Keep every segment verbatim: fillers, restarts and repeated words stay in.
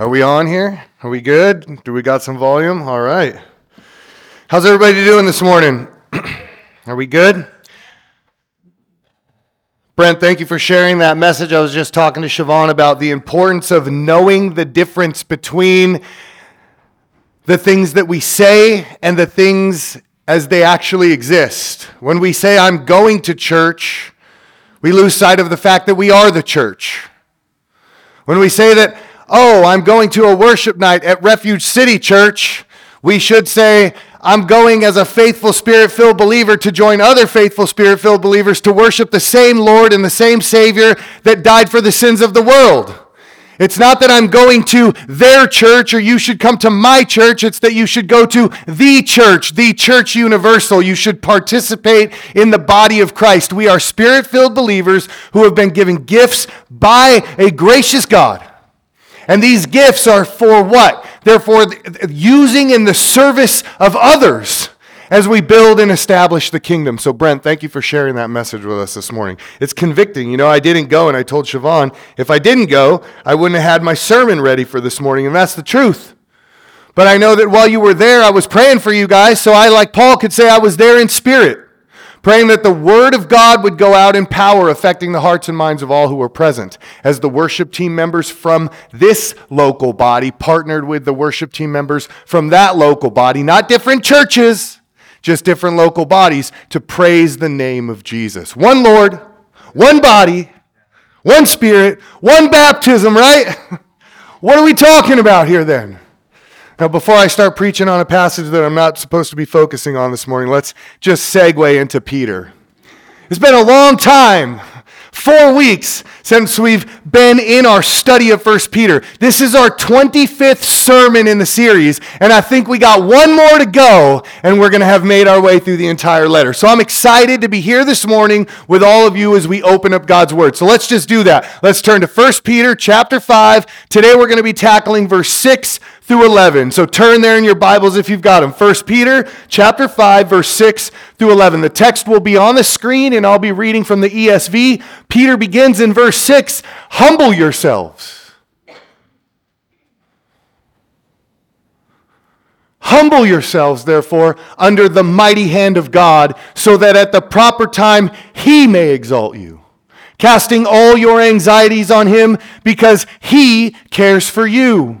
Are we on here? Are we good? Do we got some volume? All right. How's everybody doing this morning? Are we good? Brent, thank you for sharing that message. I was just talking to Siobhan about the importance of knowing the difference between the things that we say and the things as they actually exist. When we say, I'm going to church, we lose sight of the fact that we are the church. When we say that, oh, I'm going to a worship night at Refuge City Church, we should say, I'm going as a faithful, spirit-filled believer to join other faithful, spirit-filled believers to worship the same Lord and the same Savior that died for the sins of the world. It's not that I'm going to their church or you should come to my church. It's that you should go to the church, the church universal. You should participate in the body of Christ. We are spirit-filled believers who have been given gifts by a gracious God. And these gifts are for what? They're for using in the service of others as we build and establish the kingdom. So Brent, thank you for sharing that message with us this morning. It's convicting. You know, I didn't go, and I told Siobhan, if I didn't go, I wouldn't have had my sermon ready for this morning, and that's the truth. But I know that while you were there, I was praying for you guys, so I, like Paul, could say I was there in spirit, praying that the word of God would go out in power, affecting the hearts and minds of all who were present. As the worship team members from this local body partnered with the worship team members from that local body, not different churches, just different local bodies, to praise the name of Jesus. One Lord, one body, one spirit, one baptism, right? What are we talking about here then? Now, before I start preaching on a passage that I'm not supposed to be focusing on this morning, let's just segue into Peter. It's been a long time, four weeks, since we've been in our study of First Peter. This is our twenty-fifth sermon in the series, and I think we got one more to go, and we're going to have made our way through the entire letter. So I'm excited to be here this morning with all of you as we open up God's Word. So let's just do that. Let's turn to First Peter chapter five. Today we're going to be tackling verse six through eleven. So turn there in your Bibles if you've got them. First Peter chapter five, verse six through eleven. The text will be on the screen, and I'll be reading from the E S V. Peter begins in verse six, humble yourselves. Humble yourselves, therefore, under the mighty hand of God, so that at the proper time he may exalt you, casting all your anxieties on him because he cares for you.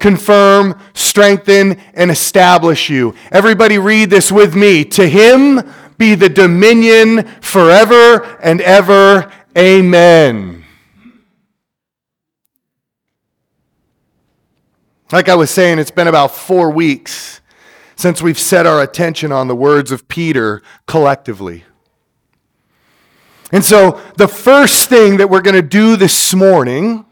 confirm, strengthen, and establish you. Everybody read this with me. To him be the dominion forever and ever. Amen. Like I was saying, it's been about four weeks since we've set our attention on the words of Peter collectively. And so the first thing that we're going to do this morning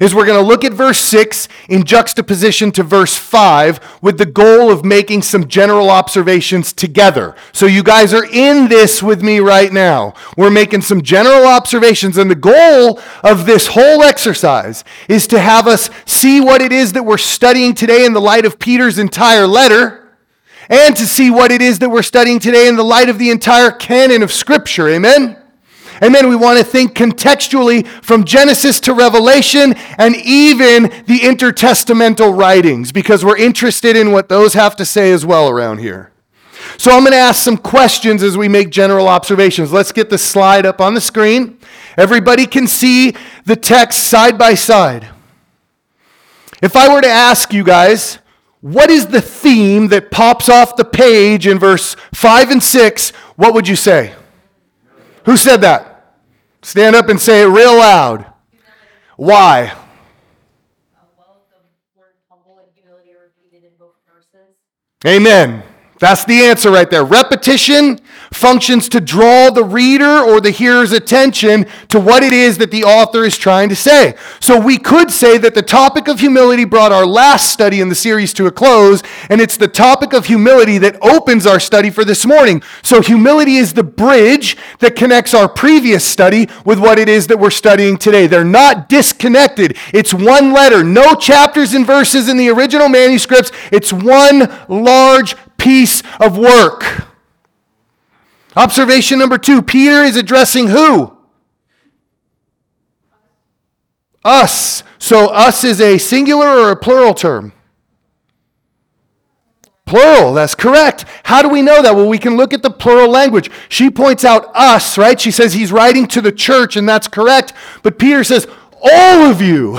is we're going to look at verse six in juxtaposition to verse five with the goal of making some general observations together. So you guys are in this with me right now. We're making some general observations, and the goal of this whole exercise is to have us see what it is that we're studying today in the light of Peter's entire letter, and to see what it is that we're studying today in the light of the entire canon of Scripture. Amen? And then we want to think contextually from Genesis to Revelation and even the intertestamental writings, because we're interested in what those have to say as well around here. So I'm going to ask some questions as we make general observations. Let's get the slide up on the screen. Everybody can see the text side by side. If I were to ask you guys, what is the theme that pops off the page in verse five and six, what would you say? Who said that? Stand up and say it real loud. Why? Amen. That's the answer right there. Repetition functions to draw the reader or the hearer's attention to what it is that the author is trying to say. So we could say that the topic of humility brought our last study in the series to a close, and it's the topic of humility that opens our study for this morning. So humility is the bridge that connects our previous study with what it is that we're studying today. They're not disconnected. It's one letter, no chapters and verses in the original manuscripts. It's one large piece of work. Observation number two, Peter is addressing who? Us. So us is a singular or a plural term? Plural, that's correct. How do we know that? Well, we can look at the plural language. She points out us, right? She says he's writing to the church, and that's correct. But Peter says, all of you.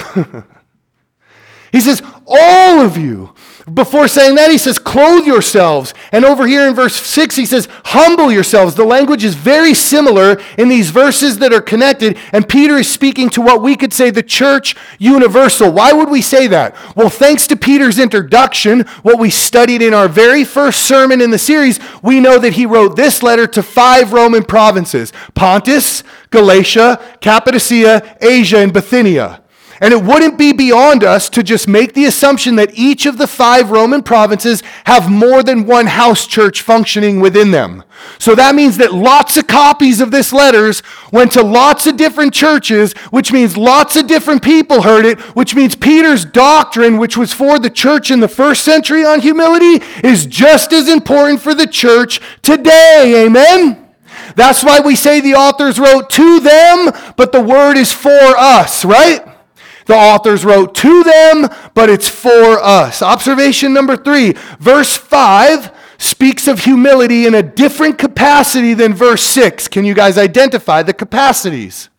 He says, all of you. Before saying that, he says, clothe yourselves. And over here in verse six, he says, humble yourselves. The language is very similar in these verses that are connected. And Peter is speaking to what we could say the church universal. Why would we say that? Well, thanks to Peter's introduction, what we studied in our very first sermon in the series, we know that he wrote this letter to five Roman provinces: Pontus, Galatia, Cappadocia, Asia, and Bithynia. And it wouldn't be beyond us to just make the assumption that each of the five Roman provinces have more than one house church functioning within them. So that means that lots of copies of this letters went to lots of different churches, which means lots of different people heard it, which means Peter's doctrine, which was for the church in the first century on humility, is just as important for the church today. Amen? That's why we say the authors wrote to them, but the word is for us, right? The authors wrote to them, but it's for us. Observation number three, verse five speaks of humility in a different capacity than verse six. Can you guys identify the capacities?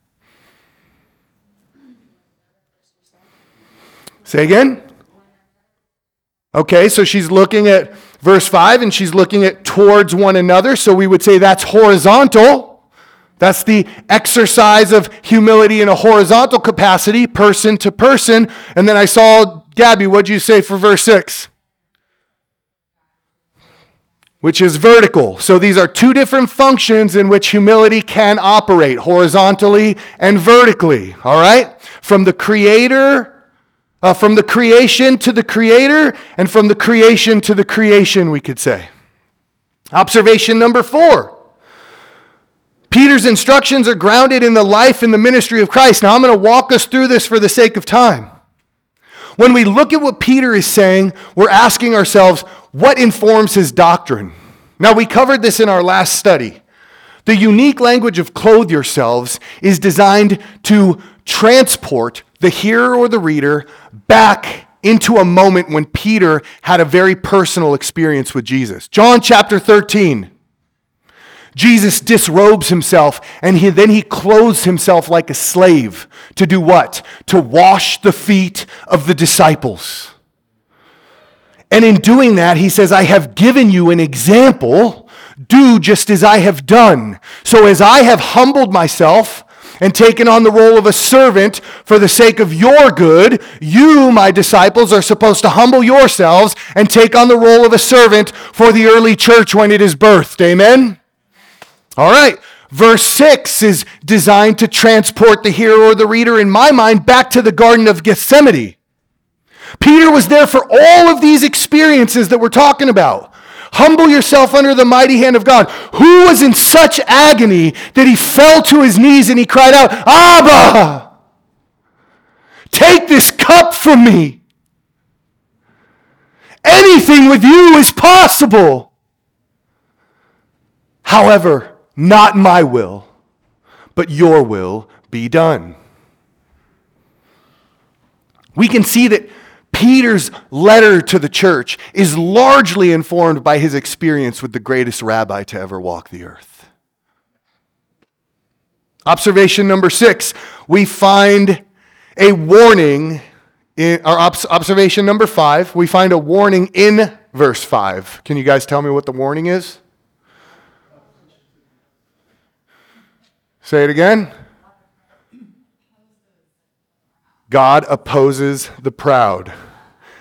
Say again? Okay, so she's looking at verse five, and she's looking at towards one another, so we would say that's horizontal. That's the exercise of humility in a horizontal capacity, person to person. And then I saw, Gabby, what'd you say for verse six? Which is vertical. So these are two different functions in which humility can operate, horizontally and vertically. All right? From the creator... Uh, from the creation to the creator, and from the creation to the creation, we could say. Observation number four. Peter's instructions are grounded in the life and the ministry of Christ. Now, I'm going to walk us through this for the sake of time. When we look at what Peter is saying, we're asking ourselves, what informs his doctrine? Now, we covered this in our last study. The unique language of clothe yourselves is designed to transport the hearer or the reader back into a moment when Peter had a very personal experience with Jesus. John chapter thirteen. Jesus disrobes himself, and he, then he clothes himself like a slave to do what? To wash the feet of the disciples. And in doing that, he says, I have given you an example. Do just as I have done. So as I have humbled myself and taken on the role of a servant for the sake of your good, you, my disciples, are supposed to humble yourselves and take on the role of a servant for the early church when it is birthed. Amen? All right, verse six is designed to transport the hearer or the reader, in my mind, back to the Garden of Gethsemane. Peter was there for all of these experiences that we're talking about. Humble yourself under the mighty hand of God, who was in such agony that he fell to his knees and he cried out, Abba, take this cup from me. Anything with you is possible. However, not my will, but your will be done. We can see that Peter's letter to the church is largely informed by his experience with the greatest rabbi to ever walk the earth. Observation number six, we find a warning in our observation number five, we find a warning in verse five. Can you guys tell me what the warning is? Say it again. God opposes the proud.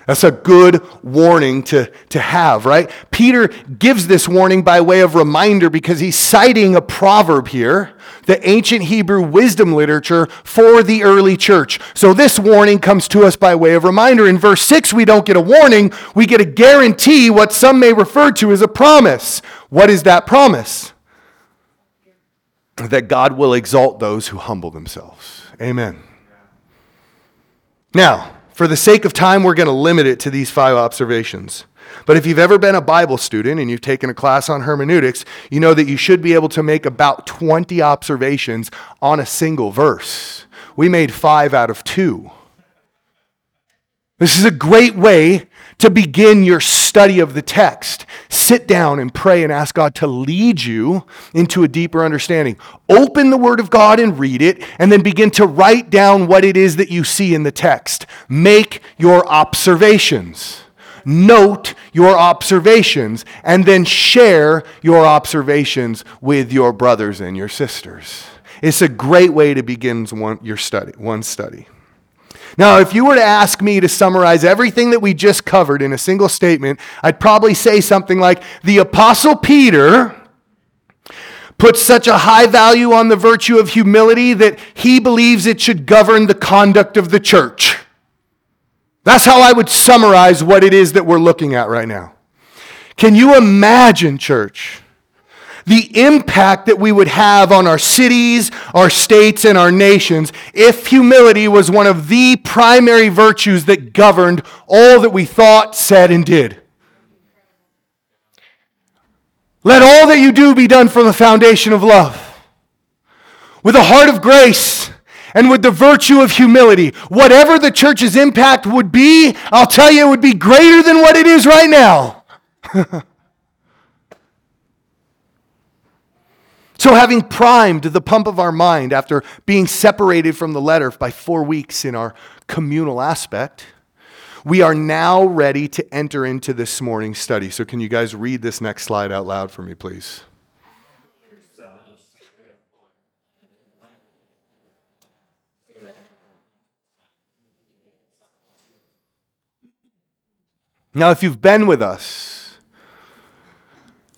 That's a good warning to, to have, right? Peter gives this warning by way of reminder because he's citing a proverb here, the ancient Hebrew wisdom literature for the early church. So this warning comes to us by way of reminder. In verse six, we don't get a warning. We get a guarantee, what some may refer to as a promise. What is that promise? That God will exalt those who humble themselves. Amen. Now, for the sake of time, we're going to limit it to these five observations. But if you've ever been a Bible student and you've taken a class on hermeneutics, you know that you should be able to make about twenty observations on a single verse. We made five out of two. This is a great way to begin your study of the text. Sit down and pray and ask God to lead you into a deeper understanding. Open the Word of God and read it, and then begin to write down what it is that you see in the text. Make your observations. Note your observations, and then share your observations with your brothers and your sisters. It's a great way to begin one, your study, one study. Now, if you were to ask me to summarize everything that we just covered in a single statement, I'd probably say something like, the Apostle Peter puts such a high value on the virtue of humility that he believes it should govern the conduct of the church. That's how I would summarize what it is that we're looking at right now. Can you imagine, church, the impact that we would have on our cities, our states, and our nations if humility was one of the primary virtues that governed all that we thought, said, and did? Let all that you do be done from the foundation of love, with a heart of grace, and with the virtue of humility. Whatever the church's impact would be, I'll tell you, it would be greater than what it is right now. So having primed the pump of our mind after being separated from the letter by four weeks in our communal aspect, we are now ready to enter into this morning's study. So can you guys read this next slide out loud for me, please? Now, if you've been with us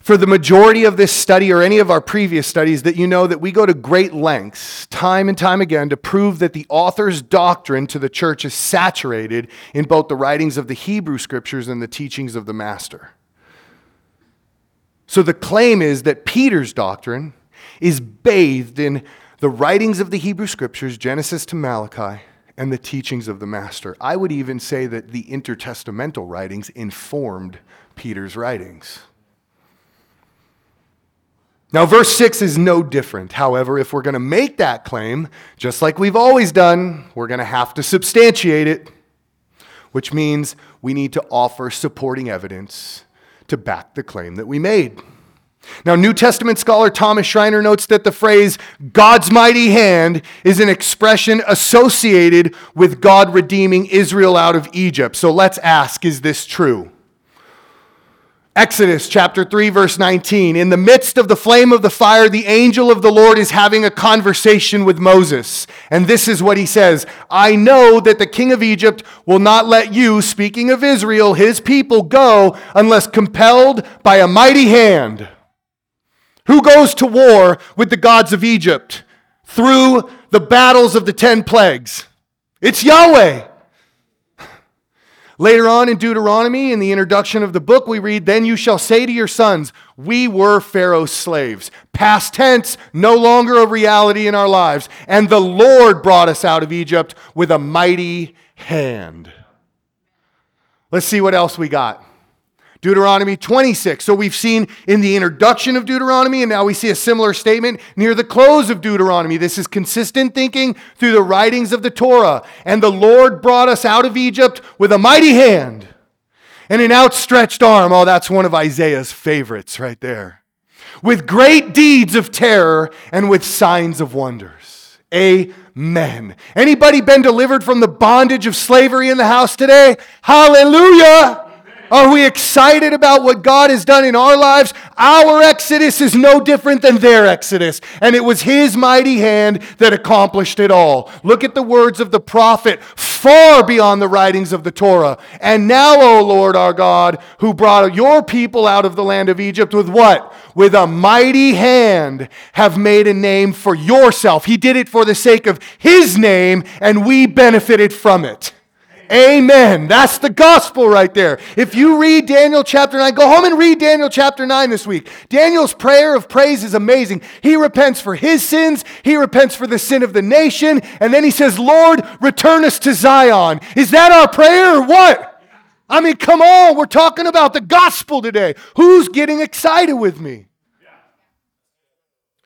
for the majority of this study or any of our previous studies, that you know that we go to great lengths time and time again to prove that the author's doctrine to the church is saturated in both the writings of the Hebrew scriptures and the teachings of the master. So the claim is that Peter's doctrine is bathed in the writings of the Hebrew scriptures, Genesis to Malachi, and the teachings of the master. I would even say that the intertestamental writings informed Peter's writings. Now, verse six is no different. However, if we're going to make that claim, just like we've always done, we're going to have to substantiate it, which means we need to offer supporting evidence to back the claim that we made. Now, New Testament scholar Thomas Schreiner notes that the phrase God's mighty hand is an expression associated with God redeeming Israel out of Egypt. So let's ask, is this true? Exodus chapter three, verse nineteen. In the midst of the flame of the fire, the angel of the Lord is having a conversation with Moses. And this is what he says. I know that the king of Egypt will not let you, speaking of Israel, his people, go unless compelled by a mighty hand. Who goes to war with the gods of Egypt through the battles of the ten plagues? It's Yahweh. Later on in Deuteronomy, in the introduction of the book, we read, then you shall say to your sons, we were Pharaoh's slaves. Past tense, no longer a reality in our lives. And the Lord brought us out of Egypt with a mighty hand. Let's see what else we got. Deuteronomy twenty-six. So we've seen in the introduction of Deuteronomy, and now we see a similar statement near the close of Deuteronomy. This is consistent thinking through the writings of the Torah. And the Lord brought us out of Egypt with a mighty hand and an outstretched arm. Oh, that's one of Isaiah's favorites right there. With great deeds of terror and with signs of wonders. Amen. Anybody been delivered from the bondage of slavery in the house today? Hallelujah! Are we excited about what God has done in our lives? Our Exodus is no different than their Exodus. And it was His mighty hand that accomplished it all. Look at the words of the prophet, far beyond the writings of the Torah. And now, O Lord our God, who brought your people out of the land of Egypt with what? With a mighty hand have made a name for yourself. He did it for the sake of His name, and we benefited from it. Amen. That's the gospel right there. If you read Daniel chapter nine, go home and read Daniel chapter nine this week. Daniel's prayer of praise is amazing. He repents for his sins. He repents for the sin of the nation. And then he says, Lord, return us to Zion. Is that our prayer or what? I mean, come on. We're talking about the gospel today. Who's getting excited with me?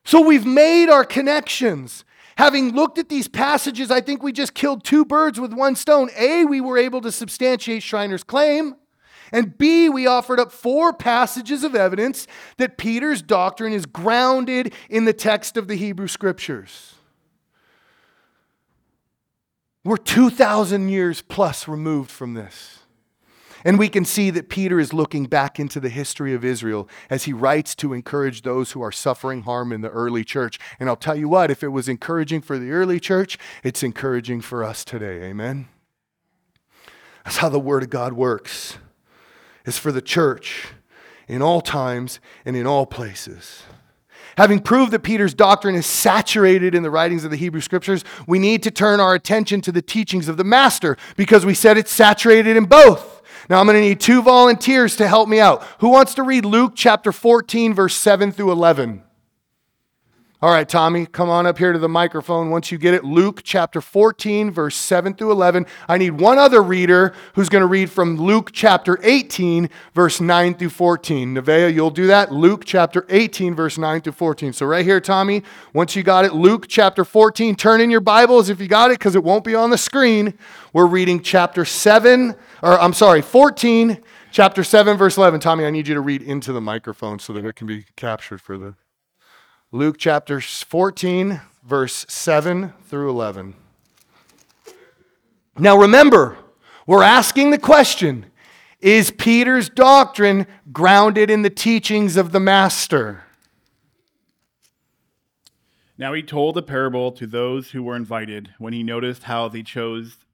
So we've made our connections. Having looked at these passages, I think we just killed two birds with one stone. A, we were able to substantiate Schreiner's claim. And B, we offered up four passages of evidence that Peter's doctrine is grounded in the text of the Hebrew Scriptures. We're two thousand years plus removed from this. And we can see that Peter is looking back into the history of Israel as he writes to encourage those who are suffering harm in the early church. And I'll tell you what, if it was encouraging for the early church, it's encouraging for us today. Amen? That's how the Word of God works. It's for the church in all times and in all places. Having proved that Peter's doctrine is saturated in the writings of the Hebrew Scriptures, we need to turn our attention to the teachings of the Master because we said it's saturated in both. Now, I'm going to need two volunteers to help me out. Who wants to read Luke chapter fourteen, verse seven through eleven? All right, Tommy, come on up here to the microphone once you get it. Luke chapter fourteen, verse seven through eleven. I need one other reader who's going to read from Luke chapter eighteen, verse nine through fourteen. Nevaeh, you'll do that? Luke chapter eighteen, verse nine through fourteen. So right here, Tommy, once you got it, Luke chapter fourteen. Turn in your Bibles if you got it because it won't be on the screen. We're reading chapter seven, or I'm sorry, fourteen, chapter seven, verse eleven. Tommy, I need you to read into the microphone so that it can be captured for the... Luke chapter fourteen, verse seven through eleven. Now remember, we're asking the question, is Peter's doctrine grounded in the teachings of the Master? Now he told a parable to those who were invited when he noticed how they chose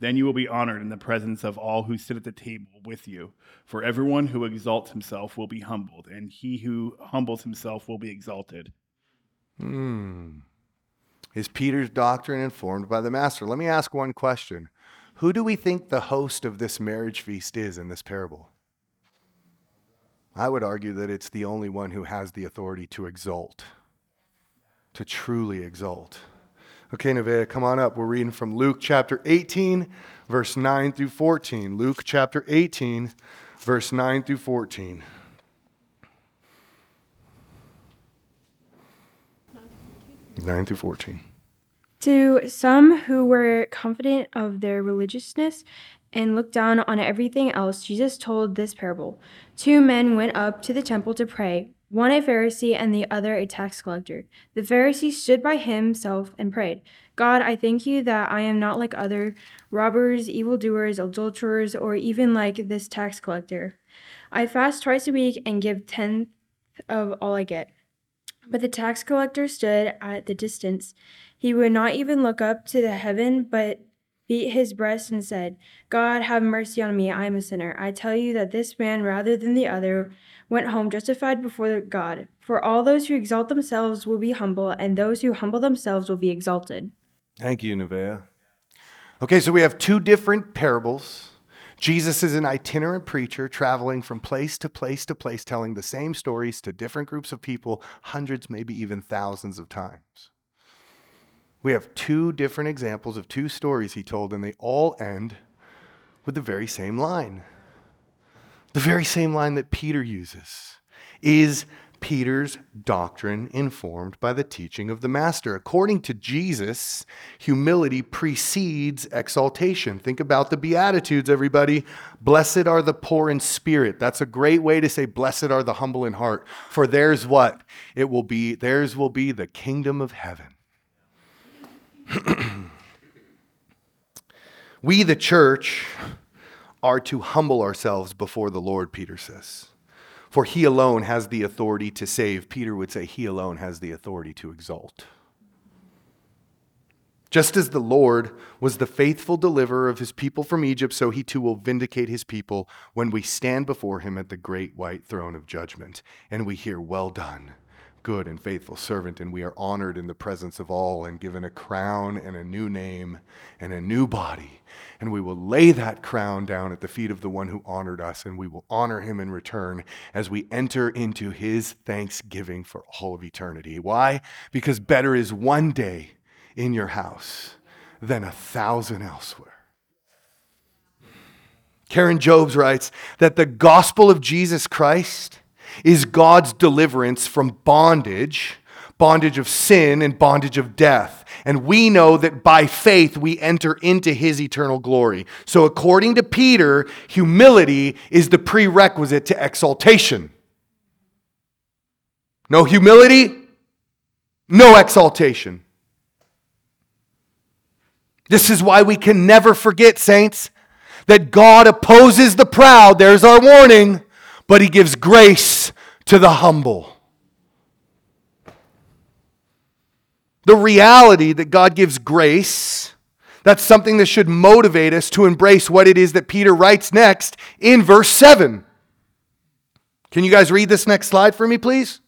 Then you will be honored in the presence of all who sit at the table with you. For everyone who exalts himself will be humbled, and he who humbles himself will be exalted. Hmm. Is Peter's doctrine informed by the Master? Let me ask one question. Who do we think the host of this marriage feast is in this parable? I would argue that it's the only one who has the authority to exalt, to truly exalt. Okay, Nevaeh, come on up. We're reading from Luke chapter eighteen, verse nine through fourteen. Luke chapter eighteen, verse nine through fourteen. nine through fourteen. To some who were confident of their religiousness and looked down on everything else, Jesus told this parable. Two men went up to the temple to pray. One a Pharisee and the other a tax collector. The Pharisee stood by himself and prayed, God, I thank you that I am not like other robbers, evildoers, adulterers, or even like this tax collector. I fast twice a week and give tenth of all I get. But the tax collector stood at the distance. He would not even look up to the heaven, but beat his breast and said, God, have mercy on me, I am a sinner. I tell you that this man, rather than the other, went home justified before God. For all those who exalt themselves will be humble, and those who humble themselves will be exalted. Thank you, Nevaeh. Okay, so we have two different parables. Jesus is an itinerant preacher traveling from place to place to place, telling the same stories to different groups of people, hundreds, maybe even thousands of times. We have two different examples of two stories he told, and they all end with the very same line. The very same line that Peter uses is Peter's doctrine informed by the teaching of the master. According to Jesus, humility precedes exaltation. Think about the Beatitudes, everybody. Blessed are the poor in spirit. That's a great way to say blessed are the humble in heart. For theirs what? It will be, theirs will be the kingdom of heaven. We, the church, are to humble ourselves before the Lord, Peter says. For he alone has the authority to save. Peter would say he alone has the authority to exalt. Just as the Lord was the faithful deliverer of his people from Egypt, so he too will vindicate his people when we stand before him at the great white throne of judgment. And we hear, well done, good and faithful servant. And we are honored in the presence of all and given a crown and a new name and a new body. And we will lay that crown down at the feet of the one who honored us, and we will honor him in return as we enter into his thanksgiving for all of eternity. Why? Because better is one day in your house than a thousand elsewhere. Karen Jobes writes that the gospel of Jesus Christ is God's deliverance from bondage, bondage of sin and bondage of death. And we know that by faith we enter into his eternal glory. So according to Peter, humility is the prerequisite to exaltation. No humility, no exaltation. This is why we can never forget, saints, that God opposes the proud. There's our warning. But he gives grace to the humble. The reality that God gives grace, that's something that should motivate us to embrace what it is that Peter writes next in verse seven. Can you guys read this next slide for me, please?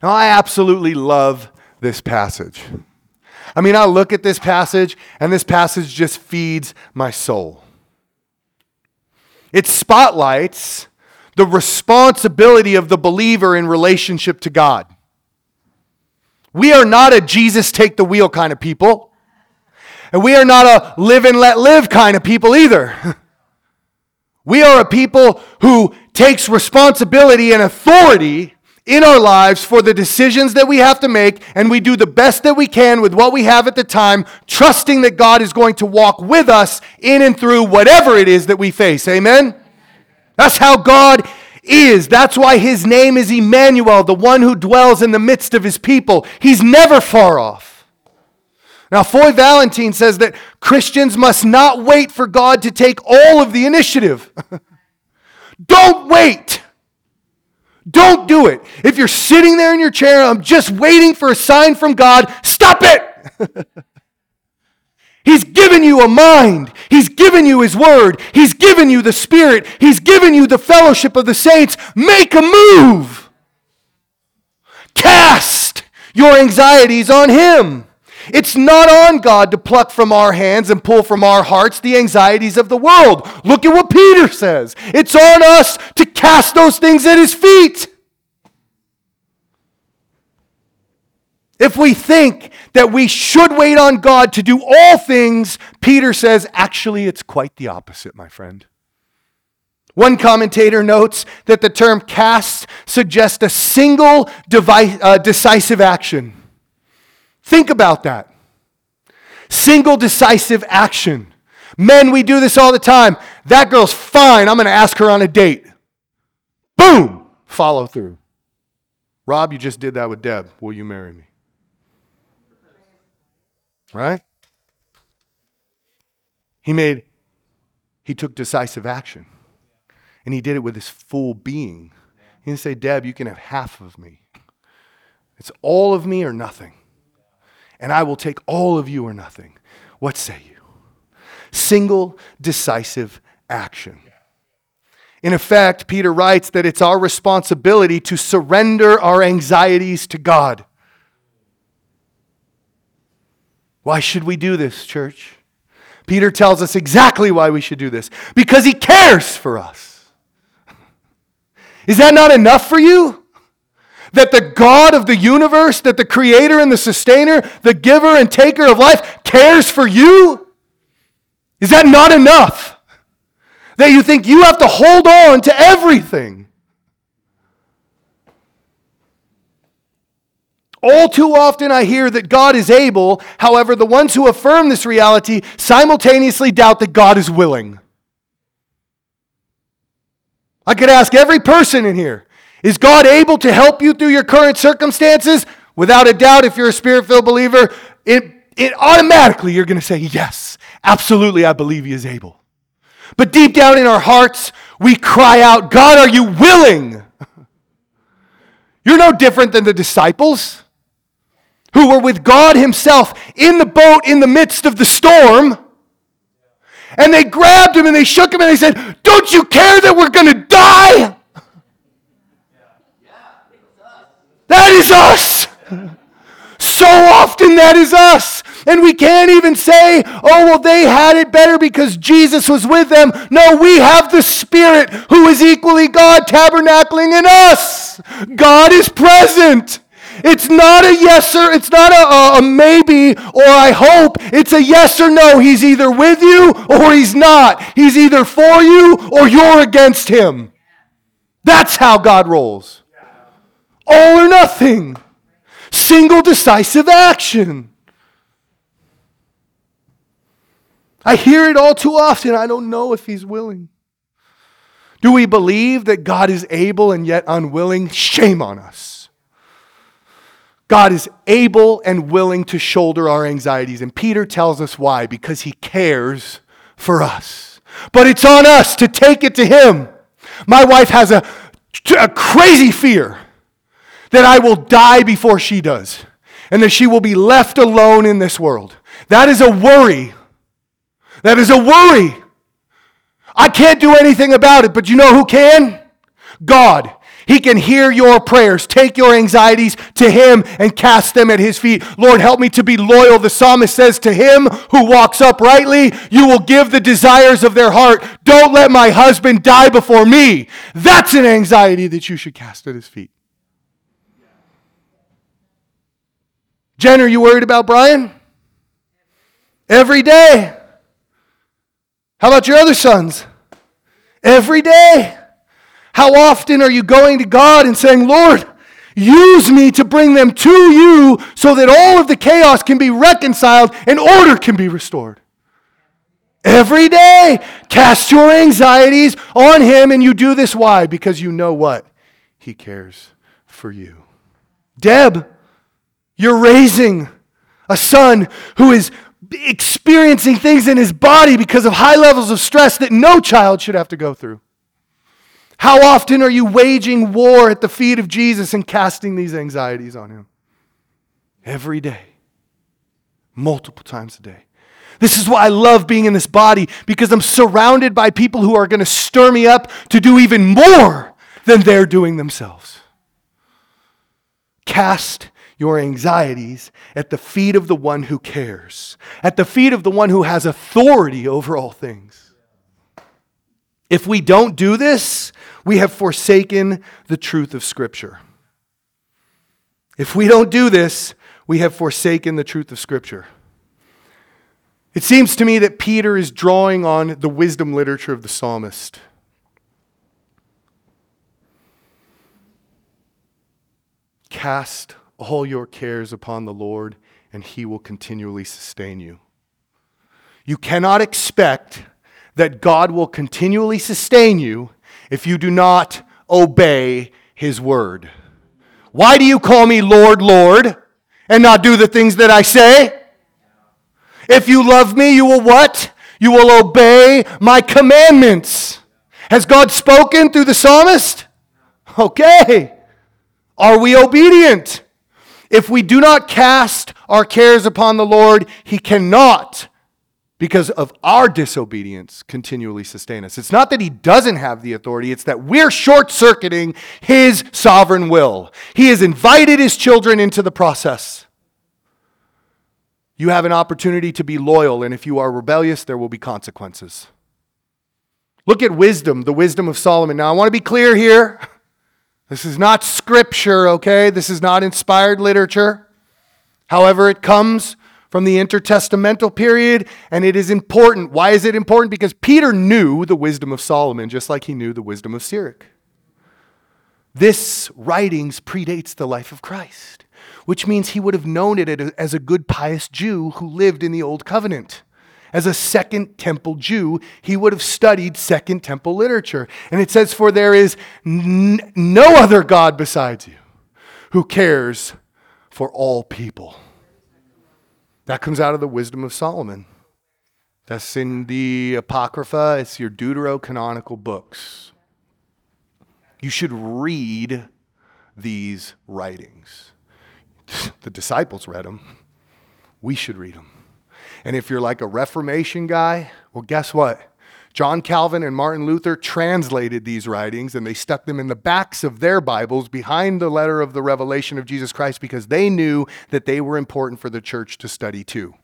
Now, I absolutely love this passage. I mean, I look at this passage, and this passage just feeds my soul. It spotlights the responsibility of the believer in relationship to God. We are not a Jesus take the wheel kind of people. And we are not a live and let live kind of people either. We are a people who takes responsibility and authority in our lives for the decisions that we have to make, and we do the best that we can with what we have at the time, trusting that God is going to walk with us in and through whatever it is that we face. Amen? That's how God is. That's why his name is Emmanuel, the one who dwells in the midst of his people. He's never far off. Now, Foy Valentine says that Christians must not wait for God to take all of the initiative. Don't wait. Don't do it. If you're sitting there in your chair, I'm just waiting for a sign from God, stop it! He's given you a mind. He's given you his word. He's given you the Spirit. He's given you the fellowship of the saints. Make a move. Cast your anxieties on him. It's not on God to pluck from our hands and pull from our hearts the anxieties of the world. Look at what Peter says. It's on us to cast those things at his feet. If we think that we should wait on God to do all things, Peter says, actually, it's quite the opposite, my friend. One commentator notes that the term cast suggests a single device, uh, decisive action. Think about that. Single decisive action. Men, we do this all the time. That girl's fine. I'm going to ask her on a date. Boom. Follow through. Rob, you just did that with Deb. Will you marry me? Right? He made, he took decisive action. And he did it with his full being. He didn't say, Deb, you can have half of me. It's all of me or nothing. And I will take all of you or nothing. What say you? Single decisive action. In effect, Peter writes that it's our responsibility to surrender our anxieties to God. Why should we do this, church? Peter tells us exactly why we should do this. Because he cares for us. Is that not enough for you? That the God of the universe, that the creator and the sustainer, the giver and taker of life cares for you? Is that not enough? That you think you have to hold on to everything? All too often I hear that God is able. However, the ones who affirm this reality simultaneously doubt that God is willing. I could ask every person in here, is God able to help you through your current circumstances? Without a doubt, if you're a Spirit-filled believer, it, it automatically you're going to say, yes, absolutely, I believe He is able. But deep down in our hearts, we cry out, God, are you willing? You're no different than the disciples who were with God Himself in the boat in the midst of the storm, and they grabbed Him and they shook Him and they said, don't you care that we're going to die? That is us. So often that is us. And we can't even say, oh, well, they had it better because Jesus was with them. No, we have the Spirit who is equally God tabernacling in us. God is present. It's not a yes or, it's not a, a maybe or I hope. It's a yes or no. He's either with you or He's not. He's either for you or you're against Him. That's how God rolls. All or nothing. Single decisive action. I hear it all too often. I don't know if He's willing. Do we believe that God is able and yet unwilling? Shame on us. God is able and willing to shoulder our anxieties. And Peter tells us why. Because He cares for us. But it's on us to take it to Him. My wife has a, a crazy fear that I will die before she does, and that she will be left alone in this world. That is a worry. That is a worry. I can't do anything about it, but you know who can? God. He can hear your prayers. Take your anxieties to Him and cast them at His feet. Lord, help me to be loyal. The psalmist says, to him who walks uprightly, you will give the desires of their heart. Don't let my husband die before me. That's an anxiety that you should cast at His feet. Jen, are you worried about Brian? Every day. How about your other sons? Every day. How often are you going to God and saying, Lord, use me to bring them to you so that all of the chaos can be reconciled and order can be restored? Every day. Cast your anxieties on Him, and you do this. Why? Because you know what? He cares for you. Deb, you're raising a son who is experiencing things in his body because of high levels of stress that no child should have to go through. How often are you waging war at the feet of Jesus and casting these anxieties on Him? Every day. Multiple times a day. This is why I love being in this body, because I'm surrounded by people who are going to stir me up to do even more than they're doing themselves. Cast your anxieties at the feet of the one who cares, at the feet of the one who has authority over all things. If we don't do this, we have forsaken the truth of Scripture. If we don't do this, we have forsaken the truth of Scripture. It seems to me that Peter is drawing on the wisdom literature of the psalmist. Cast all your cares upon the Lord, and He will continually sustain you. You cannot expect that God will continually sustain you if you do not obey His word. Why do you call me Lord, Lord, and not do the things that I say? If you love me, you will what? You will obey my commandments. Has God spoken through the psalmist? Okay. Are we obedient? If we do not cast our cares upon the Lord, He cannot, because of our disobedience, continually sustain us. It's not that He doesn't have the authority. It's that we're short-circuiting His sovereign will. He has invited His children into the process. You have an opportunity to be loyal, and if you are rebellious, there will be consequences. Look at wisdom, the wisdom of Solomon. Now, I want to be clear here. This is not Scripture, okay? This is not inspired literature. However, it comes from the intertestamental period, and it is important. Why is it important? Because Peter knew the wisdom of Solomon, just like he knew the wisdom of Sirach. This writings predates the life of Christ, which means he would have known it as a good pious Jew who lived in the Old Covenant. As a Second Temple Jew, he would have studied Second Temple literature. And it says, for there is n- no other God besides you who cares for all people. That comes out of the wisdom of Solomon. That's in the Apocrypha. It's your deuterocanonical books. You should read these writings. The disciples read them. We should read them. And if you're like a Reformation guy, well, guess what? John Calvin and Martin Luther translated these writings, and they stuck them in the backs of their Bibles behind the letter of the revelation of Jesus Christ, because they knew that they were important for the church to study too.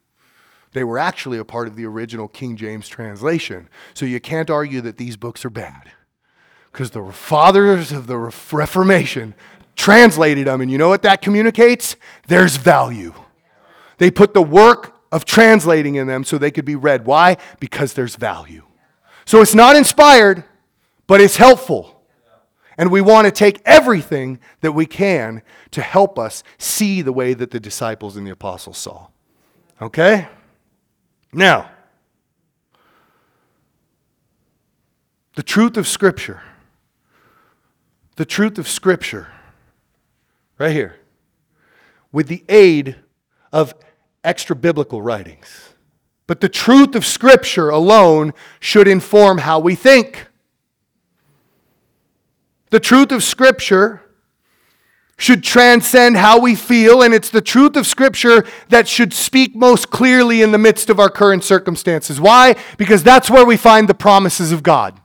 They were actually a part of the original King James translation. So you can't argue that these books are bad, because the fathers of the Reformation translated them. And you know what that communicates? There's value. They put the work of translating in them so they could be read. Why? Because there's value. So it's not inspired, but it's helpful. And we want to take everything that we can to help us see the way that the disciples and the apostles saw. Okay? Now, the truth of Scripture. The truth of Scripture. Right here. With the aid of extra-biblical writings. But the truth of Scripture alone should inform how we think. The truth of Scripture should transcend how we feel, and it's the truth of Scripture that should speak most clearly in the midst of our current circumstances. Why? Because that's where we find the promises of God.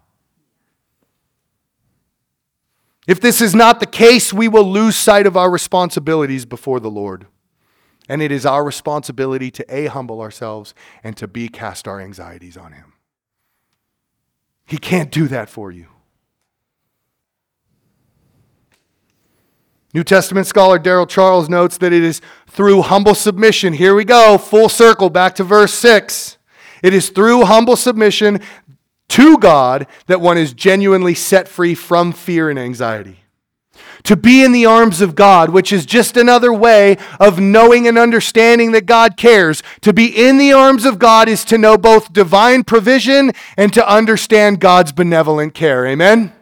If this is not the case, we will lose sight of our responsibilities before the Lord. And it is our responsibility to A, humble ourselves, and to B, cast our anxieties on Him. He can't do that for you. New Testament scholar Daryl Charles notes that it is through humble submission. Here we go, full circle, back to verse six. It is through humble submission to God that one is genuinely set free from fear and anxiety. To be in the arms of God, which is just another way of knowing and understanding that God cares. To be in the arms of God is to know both divine provision and to understand God's benevolent care. Amen?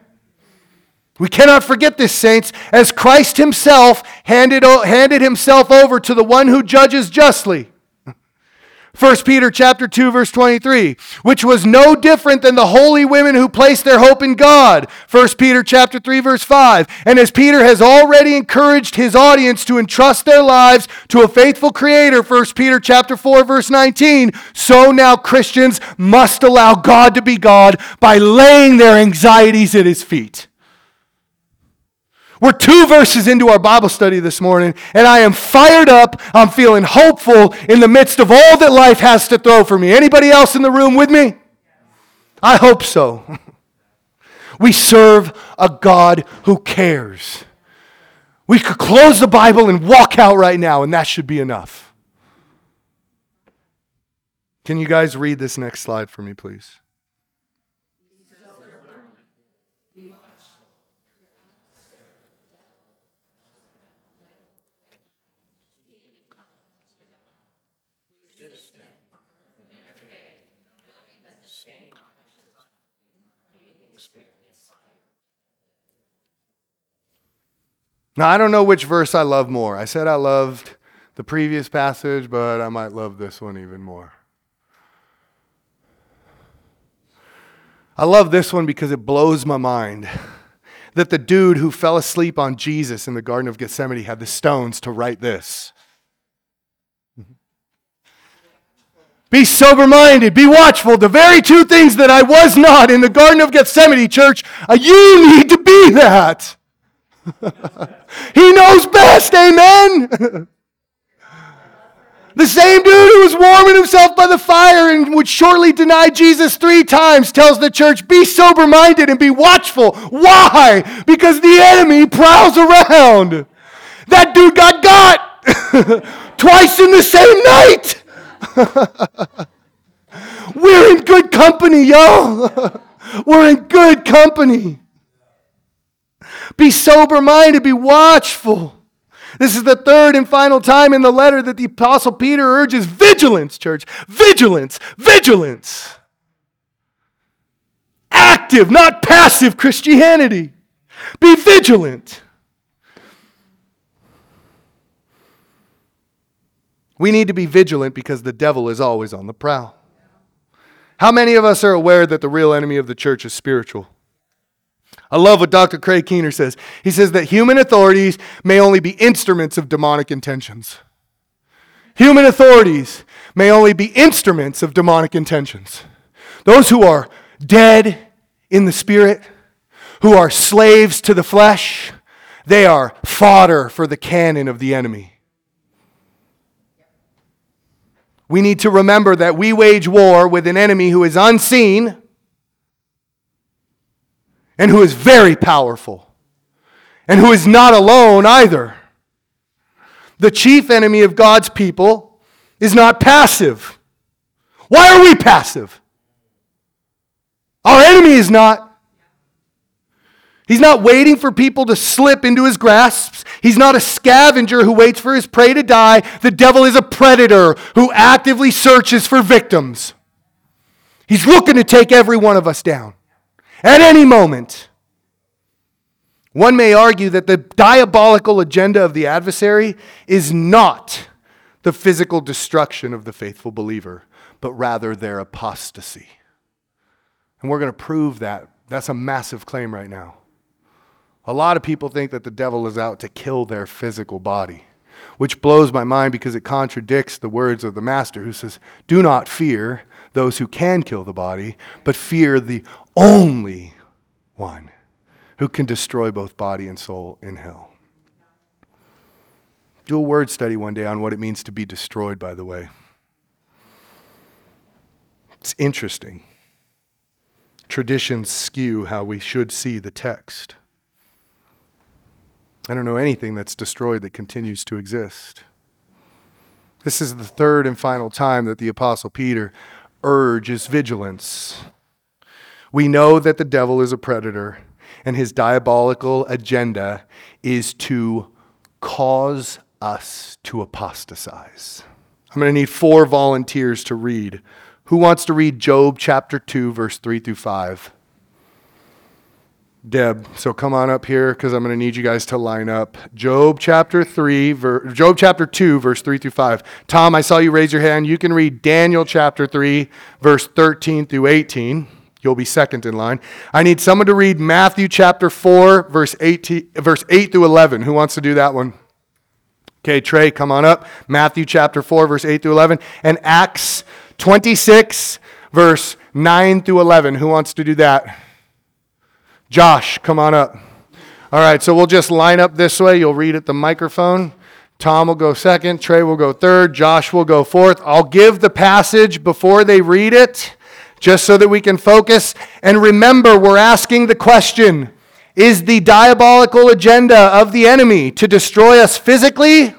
We cannot forget this, saints, as Christ Himself handed, handed Himself over to the one who judges justly. First Peter chapter two, verse twenty-three, which was no different than the holy women who placed their hope in God. First Peter chapter three, verse five. And as Peter has already encouraged his audience to entrust their lives to a faithful Creator, First Peter chapter four, verse nineteen, so now Christians must allow God to be God by laying their anxieties at His feet. We're two verses into our Bible study this morning, and I am fired up. I'm feeling hopeful in the midst of all that life has to throw for me. Anybody else in the room with me? I hope so. We serve a God who cares. We could close the Bible and walk out right now, and that should be enough. Can you guys read this next slide for me, please? Now, I don't know which verse I love more. I said I loved the previous passage, but I might love this one even more. I love this one because it blows my mind that the dude who fell asleep on Jesus in the Garden of Gethsemane had the stones to write this. Be sober-minded, be watchful. The very two things that I was not in the Garden of Gethsemane, church, you need to be that. He knows best, amen? The same dude who was warming himself by the fire and would shortly deny Jesus three times tells the church, be sober-minded and be watchful. Why? Because the enemy prowls around. That dude got got twice in the same night. We're in good company, y'all. We're in good company. Be sober-minded, be watchful. This is the third and final time in the letter that the Apostle Peter urges vigilance, church. Vigilance, vigilance. Active, not passive Christianity. Be vigilant. We need to be vigilant because the devil is always on the prowl. How many of us are aware that the real enemy of the church is spiritual? I love what Doctor Craig Keener says. He says that human authorities may only be instruments of demonic intentions. Human authorities may only be instruments of demonic intentions. Those who are dead in the spirit, who are slaves to the flesh, they are fodder for the cannon of the enemy. We need to remember that we wage war with an enemy who is unseen, and who is very powerful, and who is not alone either. The chief enemy of God's people is not passive. Why are we passive? Our enemy is not. He's not waiting for people to slip into his grasps. He's not a scavenger who waits for his prey to die. The devil is a predator who actively searches for victims. He's looking to take every one of us down. At any moment. One may argue that the diabolical agenda of the adversary is not the physical destruction of the faithful believer, but rather their apostasy. And we're going to prove that. That's a massive claim right now. A lot of people think that the devil is out to kill their physical body, which blows my mind because it contradicts the words of the Master who says, "Do not fear those who can kill the body, but fear the only one who can destroy both body and soul in hell." Do a word study one day on what it means to be destroyed, by the way. It's interesting. Traditions skew how we should see the text. I don't know anything that's destroyed that continues to exist. This is the third and final time that the Apostle Peter urges vigilance. We know that the devil is a predator, and his diabolical agenda is to cause us to apostatize. I'm going to need four volunteers to read. Who wants to read Job chapter two, verse three through five? Deb, so come on up here because I'm going to need you guys to line up. Job chapter three, ver- Job chapter two, verse three through five. Tom, I saw you raise your hand. You can read Daniel chapter three, verse thirteen through eighteen. You'll be second in line. I need someone to read Matthew chapter four, verse eight, verse eight through eleven. Who wants to do that one? Okay, Trey, come on up. Matthew chapter four, verse eight through eleven. And Acts twenty-six, verse nine through eleven. Who wants to do that? Josh, come on up. All right, so we'll just line up this way. You'll read at the microphone. Tom will go second. Trey will go third. Josh will go fourth. I'll give the passage before they read it, just so that we can focus. And remember, we're asking the question, is the diabolical agenda of the enemy to destroy us physically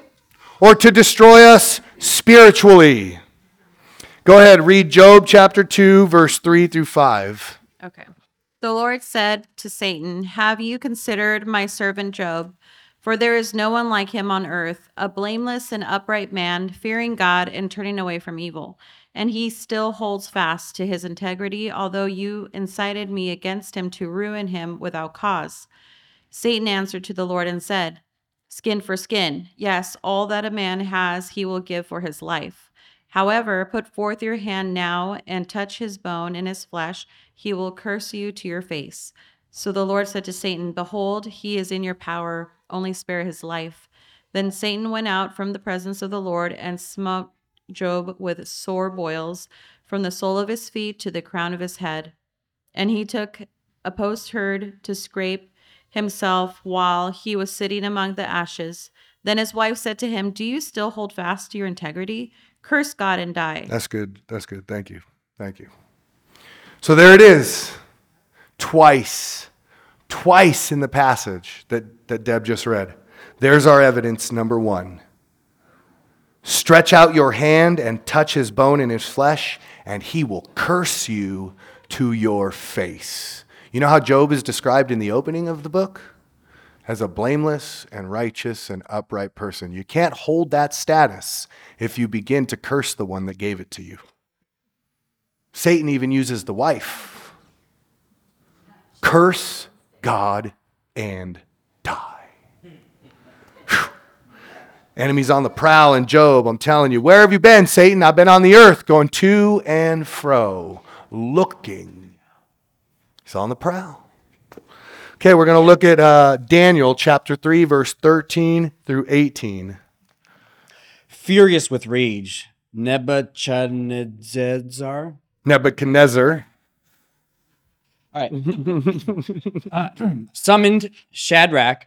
or to destroy us spiritually? Go ahead, read Job chapter two, verse three through five. Okay. The Lord said to Satan, "Have you considered my servant Job? For there is no one like him on earth, a blameless and upright man, fearing God and turning away from evil. And he still holds fast to his integrity, although you incited me against him to ruin him without cause." Satan answered to the Lord and said, "Skin for skin. Yes, all that a man has he will give for his life. However, put forth your hand now and touch his bone and his flesh. He will curse you to your face." So the Lord said to Satan, "Behold, he is in your power. Only spare his life." Then Satan went out from the presence of the Lord and smote Job with sore boils from the sole of his feet to the crown of his head. And he took a post-herd to scrape himself while he was sitting among the ashes. Then his wife said to him, "Do you still hold fast to your integrity? Curse God and die." That's good. That's good. Thank you. Thank you. So there it is. Twice. Twice in the passage that, that Deb just read. There's our evidence number one. Stretch out your hand and touch his bone and his flesh, and he will curse you to your face. You know how Job is described in the opening of the book? As a blameless and righteous and upright person. You can't hold that status if you begin to curse the one that gave it to you. Satan even uses the wife. Curse God and die. Enemies on the prowl in Job, I'm telling you. Where have you been, Satan? I've been on the earth, going to and fro, looking. He's on the prowl. Okay, we're going to look at uh, Daniel chapter three, verse thirteen through eighteen. Furious with rage, Nebuchadnezzar. Nebuchadnezzar. All right. uh, summoned Shadrach,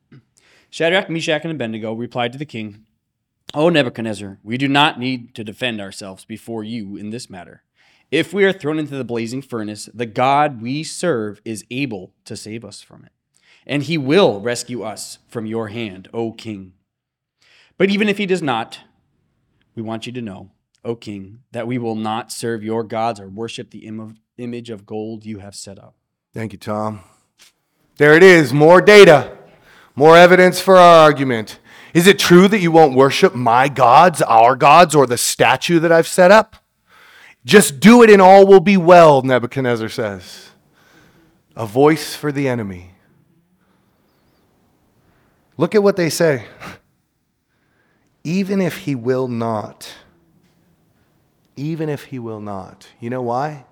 Shadrach, Meshach, and Abednego replied to the king, "O Nebuchadnezzar, we do not need to defend ourselves before you in this matter. If we are thrown into the blazing furnace, the God we serve is able to save us from it, and he will rescue us from your hand, O king. But even if he does not, we want you to know, O king, that we will not serve your gods or worship the im- image of gold you have set up." Thank you, Tom. There it is, more data. More evidence for our argument. Is it true that you won't worship my gods, our gods, or the statue that I've set up? Just do it and all will be well, Nebuchadnezzar says. A voice for the enemy. Look at what they say. Even if he will not. Even if he will not. You know why?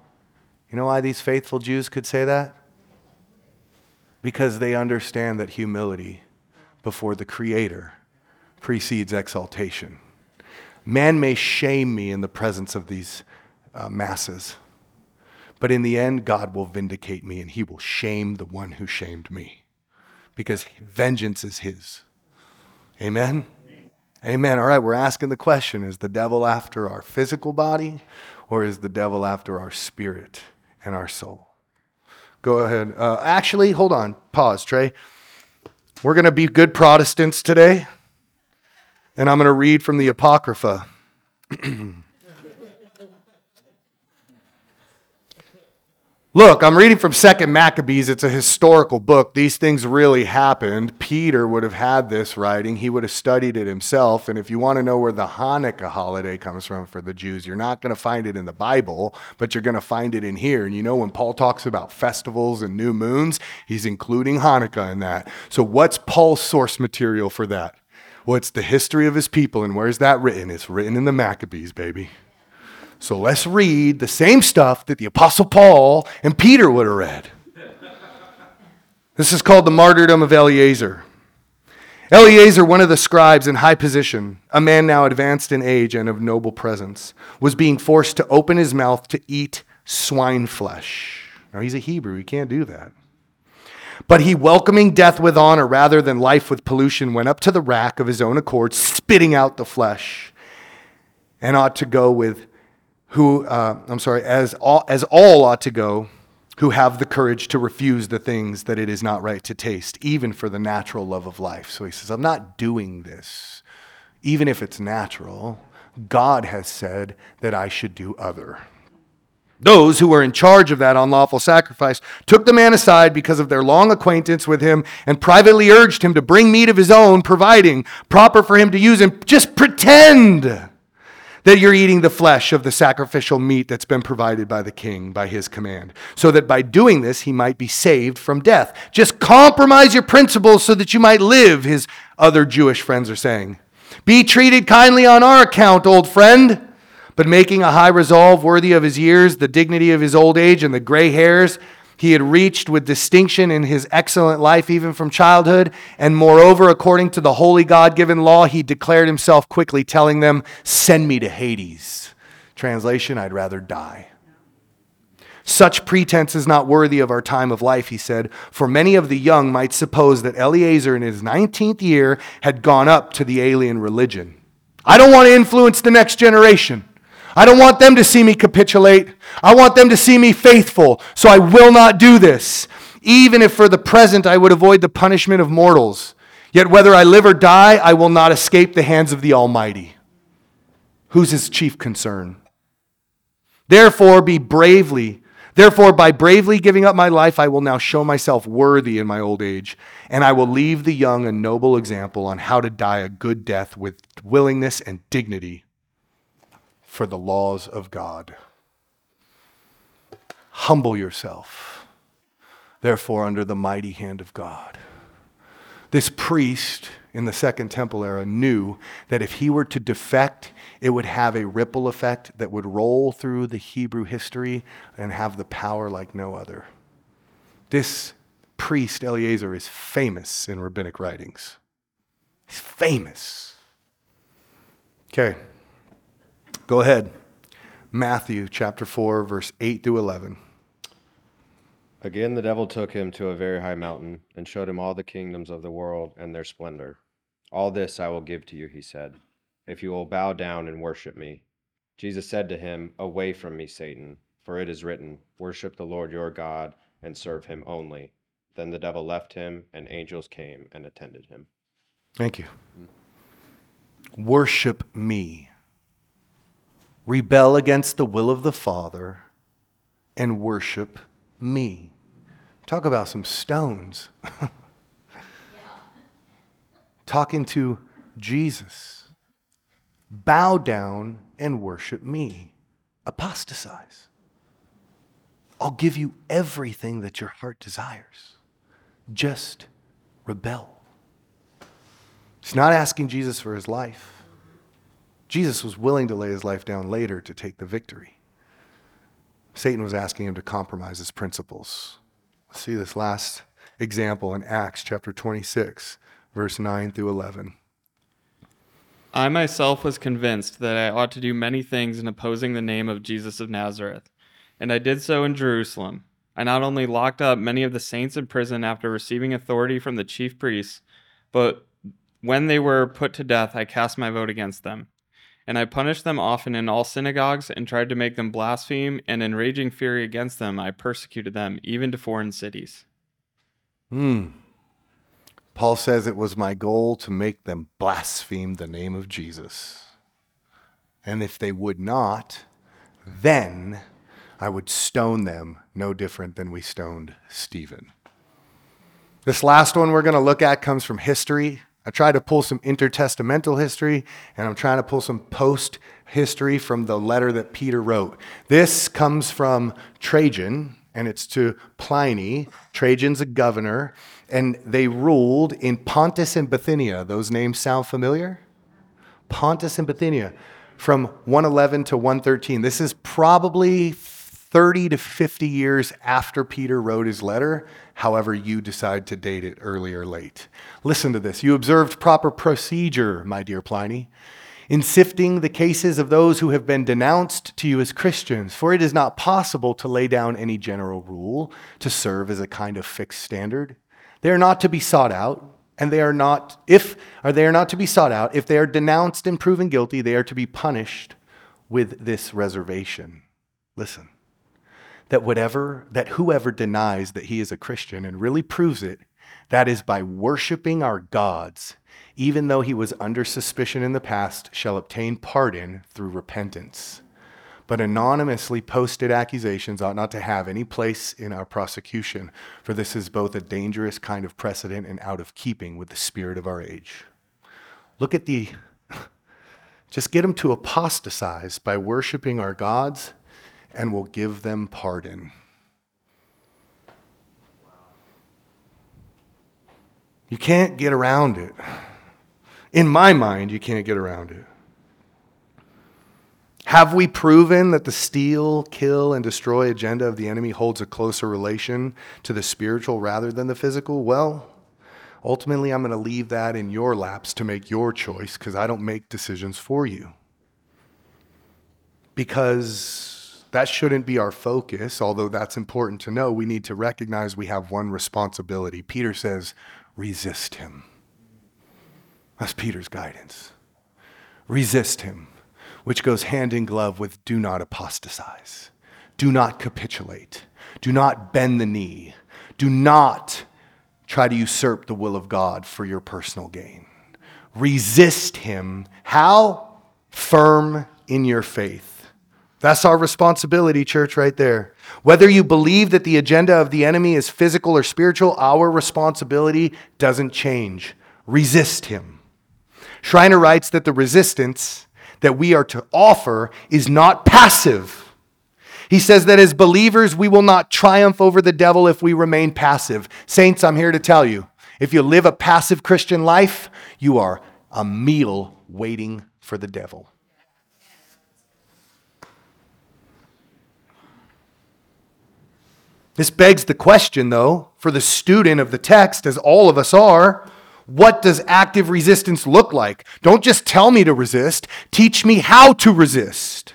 You know why these faithful Jews could say that? Because they understand that humility before the Creator precedes exaltation. Man may shame me in the presence of these uh, masses, but in the end, God will vindicate me and he will shame the one who shamed me because vengeance is his. Amen? Amen. All right, we're asking the question, is the devil after our physical body or is the devil after our spirit and our soul? Go ahead. Uh, actually, hold on. Pause, Trey. We're going to be good Protestants today, and I'm going to read from the Apocrypha. Look, I'm reading from Second Maccabees. It's a historical book. These things really happened. Peter would have had this writing. He would have studied it himself. And if you want to know where the Hanukkah holiday comes from for the Jews, you're not going to find it in the Bible, but you're going to find it in here. And you know when Paul talks about festivals and new moons, he's including Hanukkah in that. So what's Paul's source material for that? Well, it's the history of his people. And where's that written? It's written in the Maccabees, baby. So let's read the same stuff that the Apostle Paul and Peter would have read. This is called the martyrdom of Eliezer. Eliezer, one of the scribes in high position, a man now advanced in age and of noble presence, was being forced to open his mouth to eat swine flesh. Now he's a Hebrew, he can't do that. But he, welcoming death with honor rather than life with pollution, went up to the rack of his own accord, spitting out the flesh, and ought to go with who, uh, I'm sorry, as all, as all ought to go who have the courage to refuse the things that it is not right to taste, even for the natural love of life. So he says, I'm not doing this, even if it's natural. God has said that I should do other. Those who were in charge of that unlawful sacrifice took the man aside because of their long acquaintance with him and privately urged him to bring meat of his own, providing proper for him to use, and just pretend that you're eating the flesh of the sacrificial meat that's been provided by the king by his command, so that by doing this, he might be saved from death. Just compromise your principles so that you might live, his other Jewish friends are saying. Be treated kindly on our account, old friend. But making a high resolve worthy of his years, the dignity of his old age, and the gray hairs he had reached with distinction in his excellent life even from childhood, and moreover, according to the holy God-given law, he declared himself quickly, telling them, "Send me to Hades." Translation, "I'd rather die." "Such pretense is not worthy of our time of life," he said, "for many of the young might suppose that Eliezer in his nineteenth year had gone up to the alien religion." I don't want to influence the next generation. I don't want them to see me capitulate. I want them to see me faithful, so I will not do this. "Even if for the present I would avoid the punishment of mortals, yet whether I live or die, I will not escape the hands of the Almighty." Who's his chief concern? Therefore, be bravely, therefore, by bravely giving up my life, I will now show myself worthy in my old age, and I will leave the young a noble example on how to die a good death with willingness and dignity for the laws of God. Humble yourself, therefore, under the mighty hand of God. This priest in the Second Temple era knew that if he were to defect, it would have a ripple effect that would roll through the Hebrew history and have the power like no other. This priest, Eliezer, is famous in rabbinic writings. He's famous. Okay, go ahead. Matthew chapter four, verse eight through eleven. "Again, the devil took him to a very high mountain and showed him all the kingdoms of the world and their splendor. "All this I will give to you," he said, "if you will bow down and worship me." Jesus said to him, "Away from me, Satan, for it is written, 'Worship the Lord your God and serve him only.'" Then the devil left him, and angels came and attended him." Thank you. Mm-hmm. Worship me. Rebel against the will of the Father and worship me. Talk about some stones. Yeah. Talking to Jesus. Bow down and worship me. Apostatize. I'll give you everything that your heart desires. Just rebel. He's not asking Jesus for his life. Jesus was willing to lay his life down later to take the victory. Satan was asking him to compromise his principles. Let's see this last example in Acts chapter twenty-six, verse nine through eleven. "I myself was convinced that I ought to do many things in opposing the name of Jesus of Nazareth, and I did so in Jerusalem. I not only locked up many of the saints in prison after receiving authority from the chief priests, but when they were put to death, I cast my vote against them. And I punished them often in all synagogues and tried to make them blaspheme, and in raging fury against them, I persecuted them, even to foreign cities." Hmm. Paul says it was my goal to make them blaspheme the name of Jesus. And if they would not, then I would stone them, no different than we stoned Stephen. This last one we're going to look at comes from history. I tried to pull some intertestamental history, and I'm trying to pull some post-history from the letter that Peter wrote. This comes from Trajan, and it's to Pliny. Trajan's a governor. And they ruled in Pontus and Bithynia. Those names sound familiar? Pontus and Bithynia, from one eleven to one thirteen. This is probably thirty to fifty years after Peter wrote his letter, however you decide to date it, early or late. Listen to this. "You observed proper procedure, my dear Pliny, in sifting the cases of those who have been denounced to you as Christians, for it is not possible to lay down any general rule to serve as a kind of fixed standard. They are not to be sought out, and they are not, if or they are not to be sought out, if they are denounced and proven guilty, they are to be punished with this reservation." Listen, that whatever, that whoever denies that he is a Christian and really proves it, that is by worshiping our gods, even though he was under suspicion in the past, shall obtain pardon through repentance. But anonymously posted accusations ought not to have any place in our prosecution, for this is both a dangerous kind of precedent and out of keeping with the spirit of our age. Look at the, just get them to apostatize by worshiping our gods, and we'll give them pardon. You can't get around it. In my mind, you can't get around it. Have we proven that the steal, kill, and destroy agenda of the enemy holds a closer relation to the spiritual rather than the physical? Well, ultimately, I'm going to leave that in your laps to make your choice, because I don't make decisions for you. Because that shouldn't be our focus, although that's important to know. We need to recognize we have one responsibility. Peter says, resist him. That's Peter's guidance. Resist him. Which goes hand in glove with do not apostatize, do not capitulate, do not bend the knee, do not try to usurp the will of God for your personal gain. Resist him. How? Firm in your faith. That's our responsibility, church, right there. Whether you believe that the agenda of the enemy is physical or spiritual, our responsibility doesn't change. Resist him. Schreiner writes that the resistance that we are to offer is not passive. He says that as believers, we will not triumph over the devil if we remain passive. Saints, I'm here to tell you, if you live a passive Christian life, you are a meal waiting for the devil. This begs the question, though, for the student of the text, as all of us are, what does active resistance look like? Don't just tell me to resist. Teach me how to resist.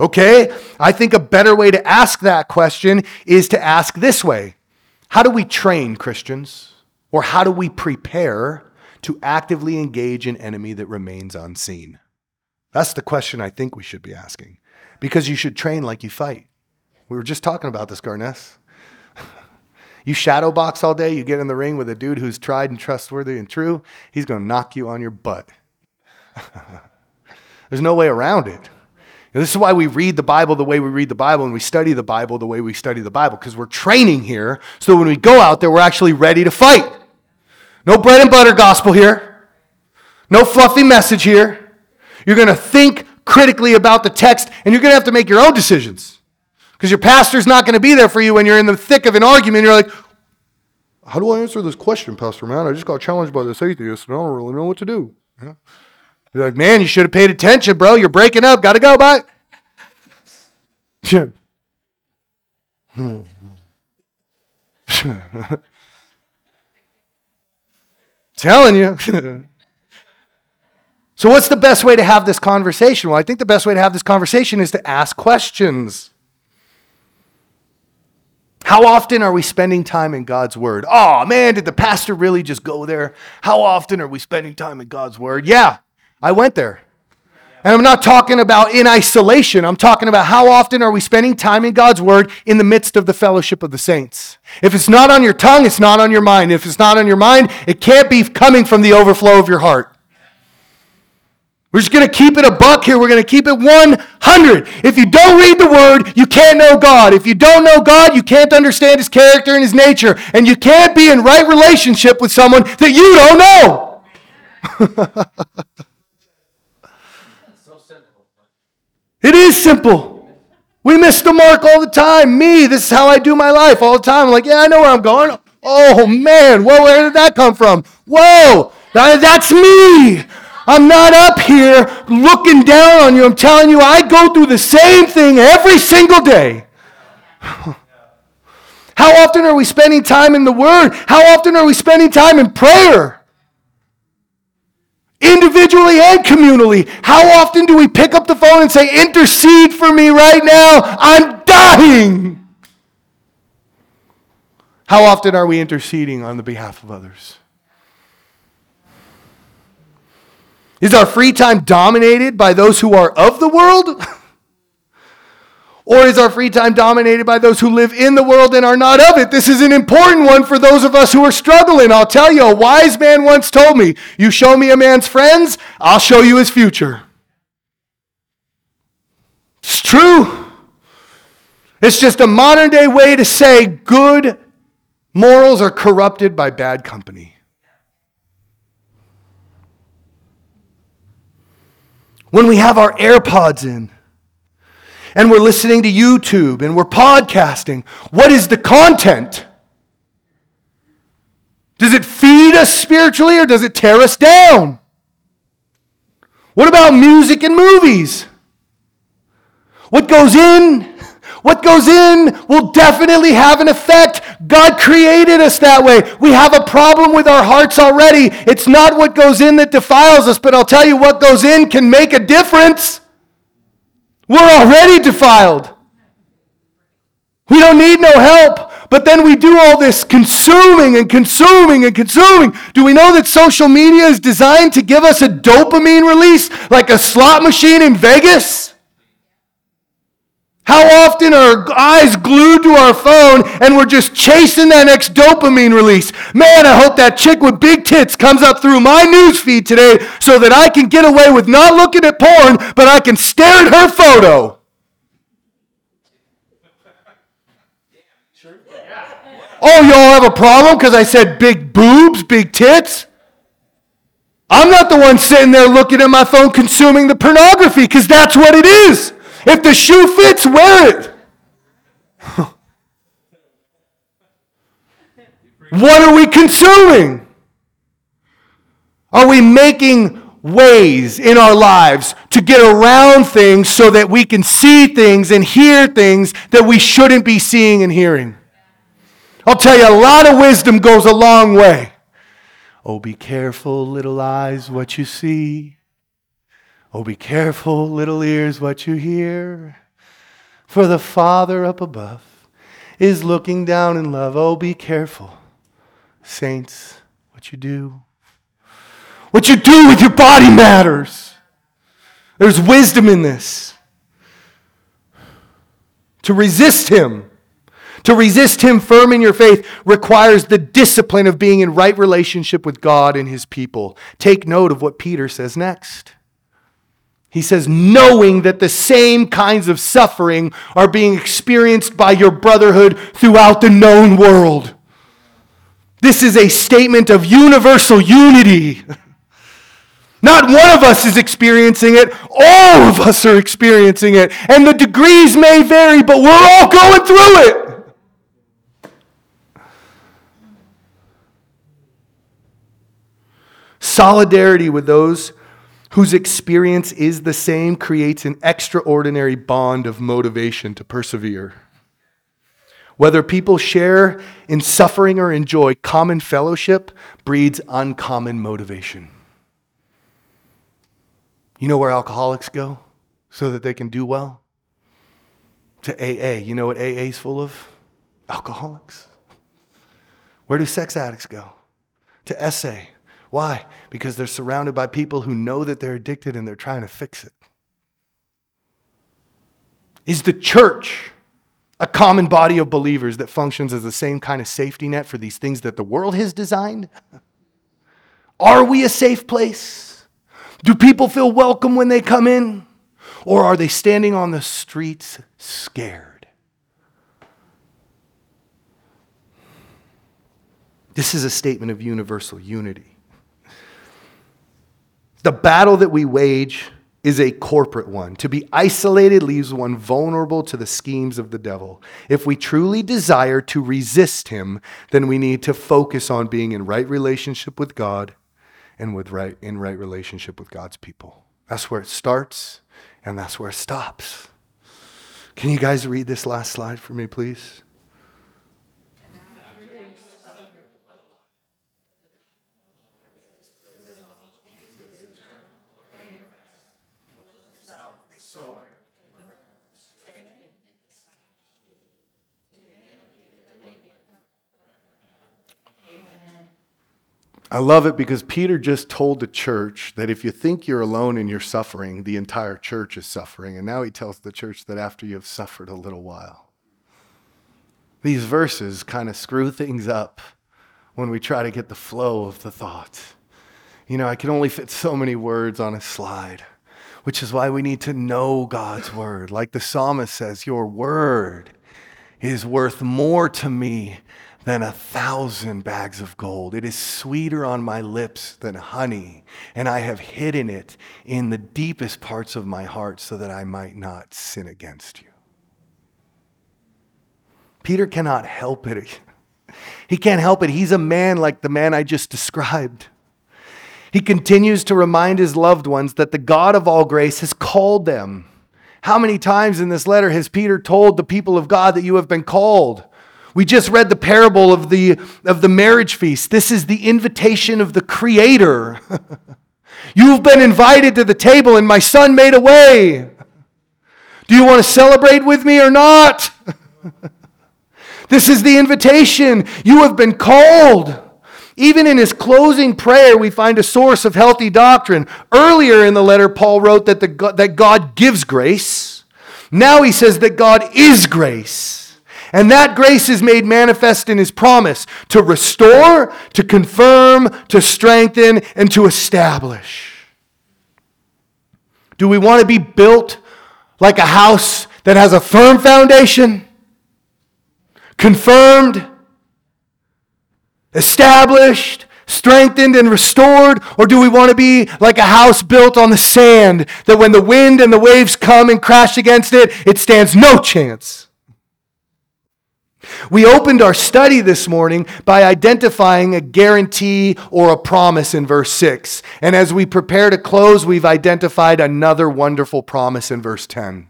Okay? I think a better way to ask that question is to ask this way. How do we train Christians? Or how do we prepare to actively engage an enemy that remains unseen? That's the question I think we should be asking. Because you should train like you fight. We were just talking about this, Garness. You shadow box all day, you get in the ring with a dude who's tried and trustworthy and true, he's going to knock you on your butt. There's no way around it. And this is why we read the Bible the way we read the Bible, and we study the Bible the way we study the Bible, because we're training here so when we go out there, we're actually ready to fight. No bread and butter gospel here. No fluffy message here. You're going to think critically about the text, and you're going to have to make your own decisions. Because your pastor's not going to be there for you when you're in the thick of an argument. You're like, how do I answer this question, Pastor Man? I just got challenged by this atheist, and I don't really know what to do. Yeah. You're like, man, you should have paid attention, bro. You're breaking up. Got to go, bye. Telling you. So what's the best way to have this conversation? Well, I think the best way to have this conversation is to ask questions. How often are we spending time in God's word? Oh, man, did the pastor really just go there? How often are we spending time in God's word? Yeah, I went there. And I'm not talking about in isolation. I'm talking about how often are we spending time in God's word in the midst of the fellowship of the saints. If it's not on your tongue, it's not on your mind. If it's not on your mind, it can't be coming from the overflow of your heart. We're just going to keep it a buck here. We're going to keep it one hundred. If you don't read the word, you can't know God. If you don't know God, you can't understand his character and his nature. And you can't be in right relationship with someone that you don't know. So simple. It is simple. We miss the mark all the time. Me, this is how I do my life all the time. I'm like, yeah, I know where I'm going. Oh, man. Whoa, where did that come from? Whoa, that's me. I'm not up here looking down on you. I'm telling you, I go through the same thing every single day. How often are we spending time in the Word? How often are we spending time in prayer? Individually and communally. How often do we pick up the phone and say, intercede for me right now? I'm dying. How often are we interceding on the behalf of others? Is our free time dominated by those who are of the world? Or is our free time dominated by those who live in the world and are not of it? This is an important one for those of us who are struggling. I'll tell you, a wise man once told me, you show me a man's friends, I'll show you his future. It's true. It's just a modern day way to say good morals are corrupted by bad company. When we have our AirPods in and we're listening to YouTube and we're podcasting, what is the content? Does it feed us spiritually or does it tear us down? What about music and movies? What goes in, what goes in will definitely have an effect. God created us that way. We have a problem with our hearts already. It's not what goes in that defiles us, but I'll tell you what goes in can make a difference. We're already defiled. We don't need no help. But then we do all this consuming and consuming and consuming. Do we know that social media is designed to give us a dopamine release like a slot machine in Vegas? How often are our eyes glued to our phone and we're just chasing that next dopamine release? Man, I hope that chick with big tits comes up through my news feed today so that I can get away with not looking at porn, but I can stare at her photo. Oh, y'all have a problem because I said big boobs, big tits? I'm not the one sitting there looking at my phone consuming the pornography because that's what it is. If the shoe fits, wear it. What are we consuming? Are we making ways in our lives to get around things so that we can see things and hear things that we shouldn't be seeing and hearing? I'll tell you, a lot of wisdom goes a long way. Oh, be careful, little eyes, what you see. Oh, be careful, little ears, what you hear. For the Father up above is looking down in love. Oh, be careful, saints, what you do. What you do with your body matters. There's wisdom in this. To resist him. To resist him firm in your faith requires the discipline of being in right relationship with God and his people. Take note of what Peter says next. He says, knowing that the same kinds of suffering are being experienced by your brotherhood throughout the known world. This is a statement of universal unity. Not one of us is experiencing it. All of us are experiencing it. And the degrees may vary, but we're all going through it. Solidarity with those whose experience is the same creates an extraordinary bond of motivation to persevere. Whether people share in suffering or enjoy, common fellowship breeds uncommon motivation. You know where alcoholics go so that they can do well? To A A. You know what A A is full of? Alcoholics. Where do sex addicts go? To S A. Why? Because they're surrounded by people who know that they're addicted and they're trying to fix it. Is the church a common body of believers that functions as the same kind of safety net for these things that the world has designed? Are we a safe place? Do people feel welcome when they come in? Or are they standing on the streets scared? This is a statement of universal unity. The battle that we wage is a corporate one. To be isolated leaves one vulnerable to the schemes of the devil. If we truly desire to resist him, then we need to focus on being in right relationship with God and with right, in right relationship with God's people. That's where it starts, and that's where it stops. Can you guys read this last slide for me, please? I love it because Peter just told the church that if you think you're alone in your suffering, the entire church is suffering. And now he tells the church that after you've suffered a little while. These verses kind of screw things up when we try to get the flow of the thought. You know, I can only fit so many words on a slide, which is why we need to know God's word. Like the psalmist says, your word is worth more to me than a thousand bags of gold. It is sweeter on my lips than honey, and I have hidden it in the deepest parts of my heart so that I might not sin against you. Peter cannot help it. He can't help it. He's a man like the man I just described. He continues to remind his loved ones that the God of all grace has called them How many times in this letter has Peter told the people of God that you have been called? We just read the parable of the, of the marriage feast. This is the invitation of the Creator. You've been invited to the table and my son made a way. Do you want to celebrate with me or not? This is the invitation. You have been called. Even in his closing prayer, we find a source of healthy doctrine. Earlier in the letter, Paul wrote that, the, that God gives grace. Now he says that God is grace. And that grace is made manifest in his promise to restore, to confirm, to strengthen, and to establish. Do we want to be built like a house that has a firm foundation? Confirmed, established, strengthened, and restored? Or do we want to be like a house built on the sand that when the wind and the waves come and crash against it, it stands no chance? We opened our study this morning by identifying a guarantee or a promise in verse six. And as we prepare to close, we've identified another wonderful promise in verse ten.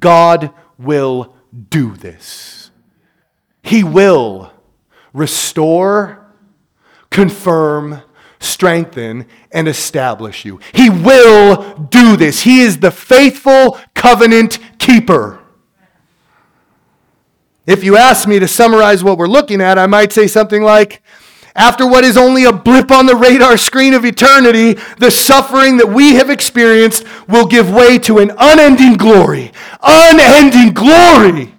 God will do this. He will restore, confirm, strengthen, and establish you. He will do this. He is the faithful covenant keeper. If you ask me to summarize what we're looking at, I might say something like, after what is only a blip on the radar screen of eternity, the suffering that we have experienced will give way to an unending glory. Unending glory!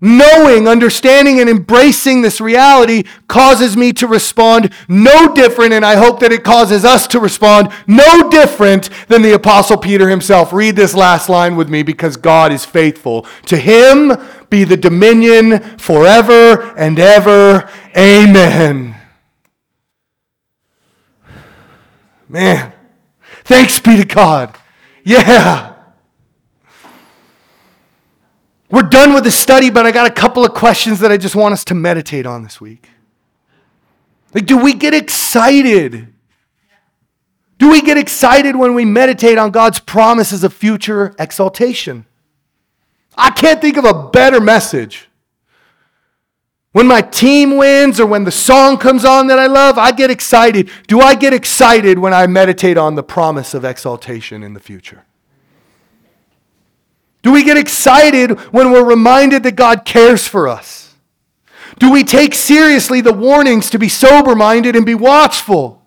Knowing, understanding, and embracing this reality causes me to respond no different, and I hope that it causes us to respond no different than the Apostle Peter himself. Read this last line with me, because God is faithful. To him be the dominion forever and ever. Amen. Man, thanks be to God. Yeah. We're done with the study, but I got a couple of questions that I just want us to meditate on this week. Like, do we get excited? Do we get excited when we meditate on God's promises of future exaltation? I can't think of a better message. When my team wins or when the song comes on that I love, I get excited. Do I get excited when I meditate on the promise of exaltation in the future? Do we get excited when we're reminded that God cares for us? Do we take seriously the warnings to be sober-minded and be watchful?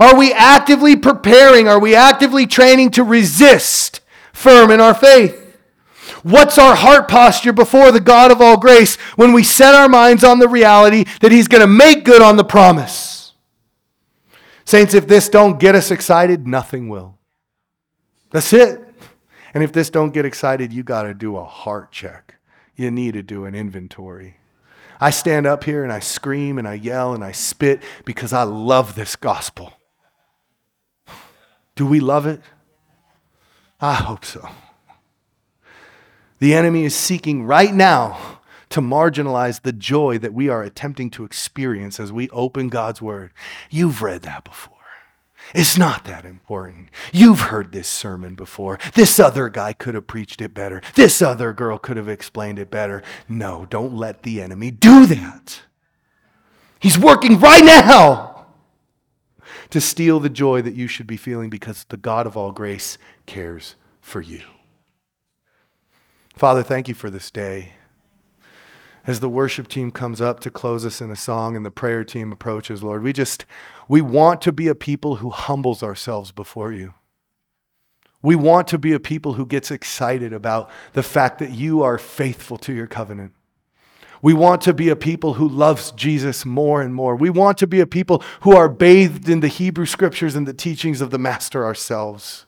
Are we actively preparing? Are we actively training to resist firm in our faith? What's our heart posture before the God of all grace when we set our minds on the reality that He's going to make good on the promise? Saints, if this don't get us excited, nothing will. That's it. And if this don't get excited, you got to do a heart check. You need to do an inventory. I stand up here and I scream and I yell and I spit because I love this gospel. Do we love it? I hope so. The enemy is seeking right now to marginalize the joy that we are attempting to experience as we open God's word. You've read that before. It's not that important. You've heard this sermon before. This other guy could have preached it better. This other girl could have explained it better. No, don't let the enemy do that. He's working right now to steal the joy that you should be feeling because the God of all grace cares for you. Father, thank you for this day. As the worship team comes up to close us in a song and the prayer team approaches, Lord, we just, we want to be a people who humbles ourselves before you. We want to be a people who gets excited about the fact that you are faithful to your covenant. We want to be a people who loves Jesus more and more. We want to be a people who are bathed in the Hebrew scriptures and the teachings of the Master ourselves.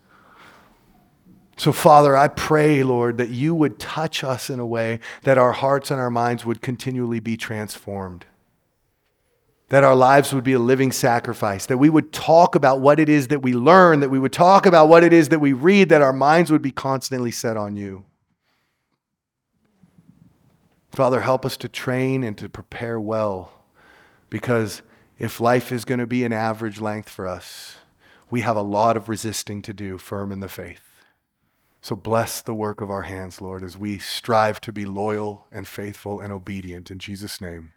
So, Father, I pray, Lord, that you would touch us in a way that our hearts and our minds would continually be transformed, that our lives would be a living sacrifice, that we would talk about what it is that we learn, that we would talk about what it is that we read, that our minds would be constantly set on you. Father, help us to train and to prepare well, because if life is going to be an average length for us, we have a lot of resisting to do firm in the faith. So bless the work of our hands, Lord, as we strive to be loyal and faithful and obedient. In Jesus' name.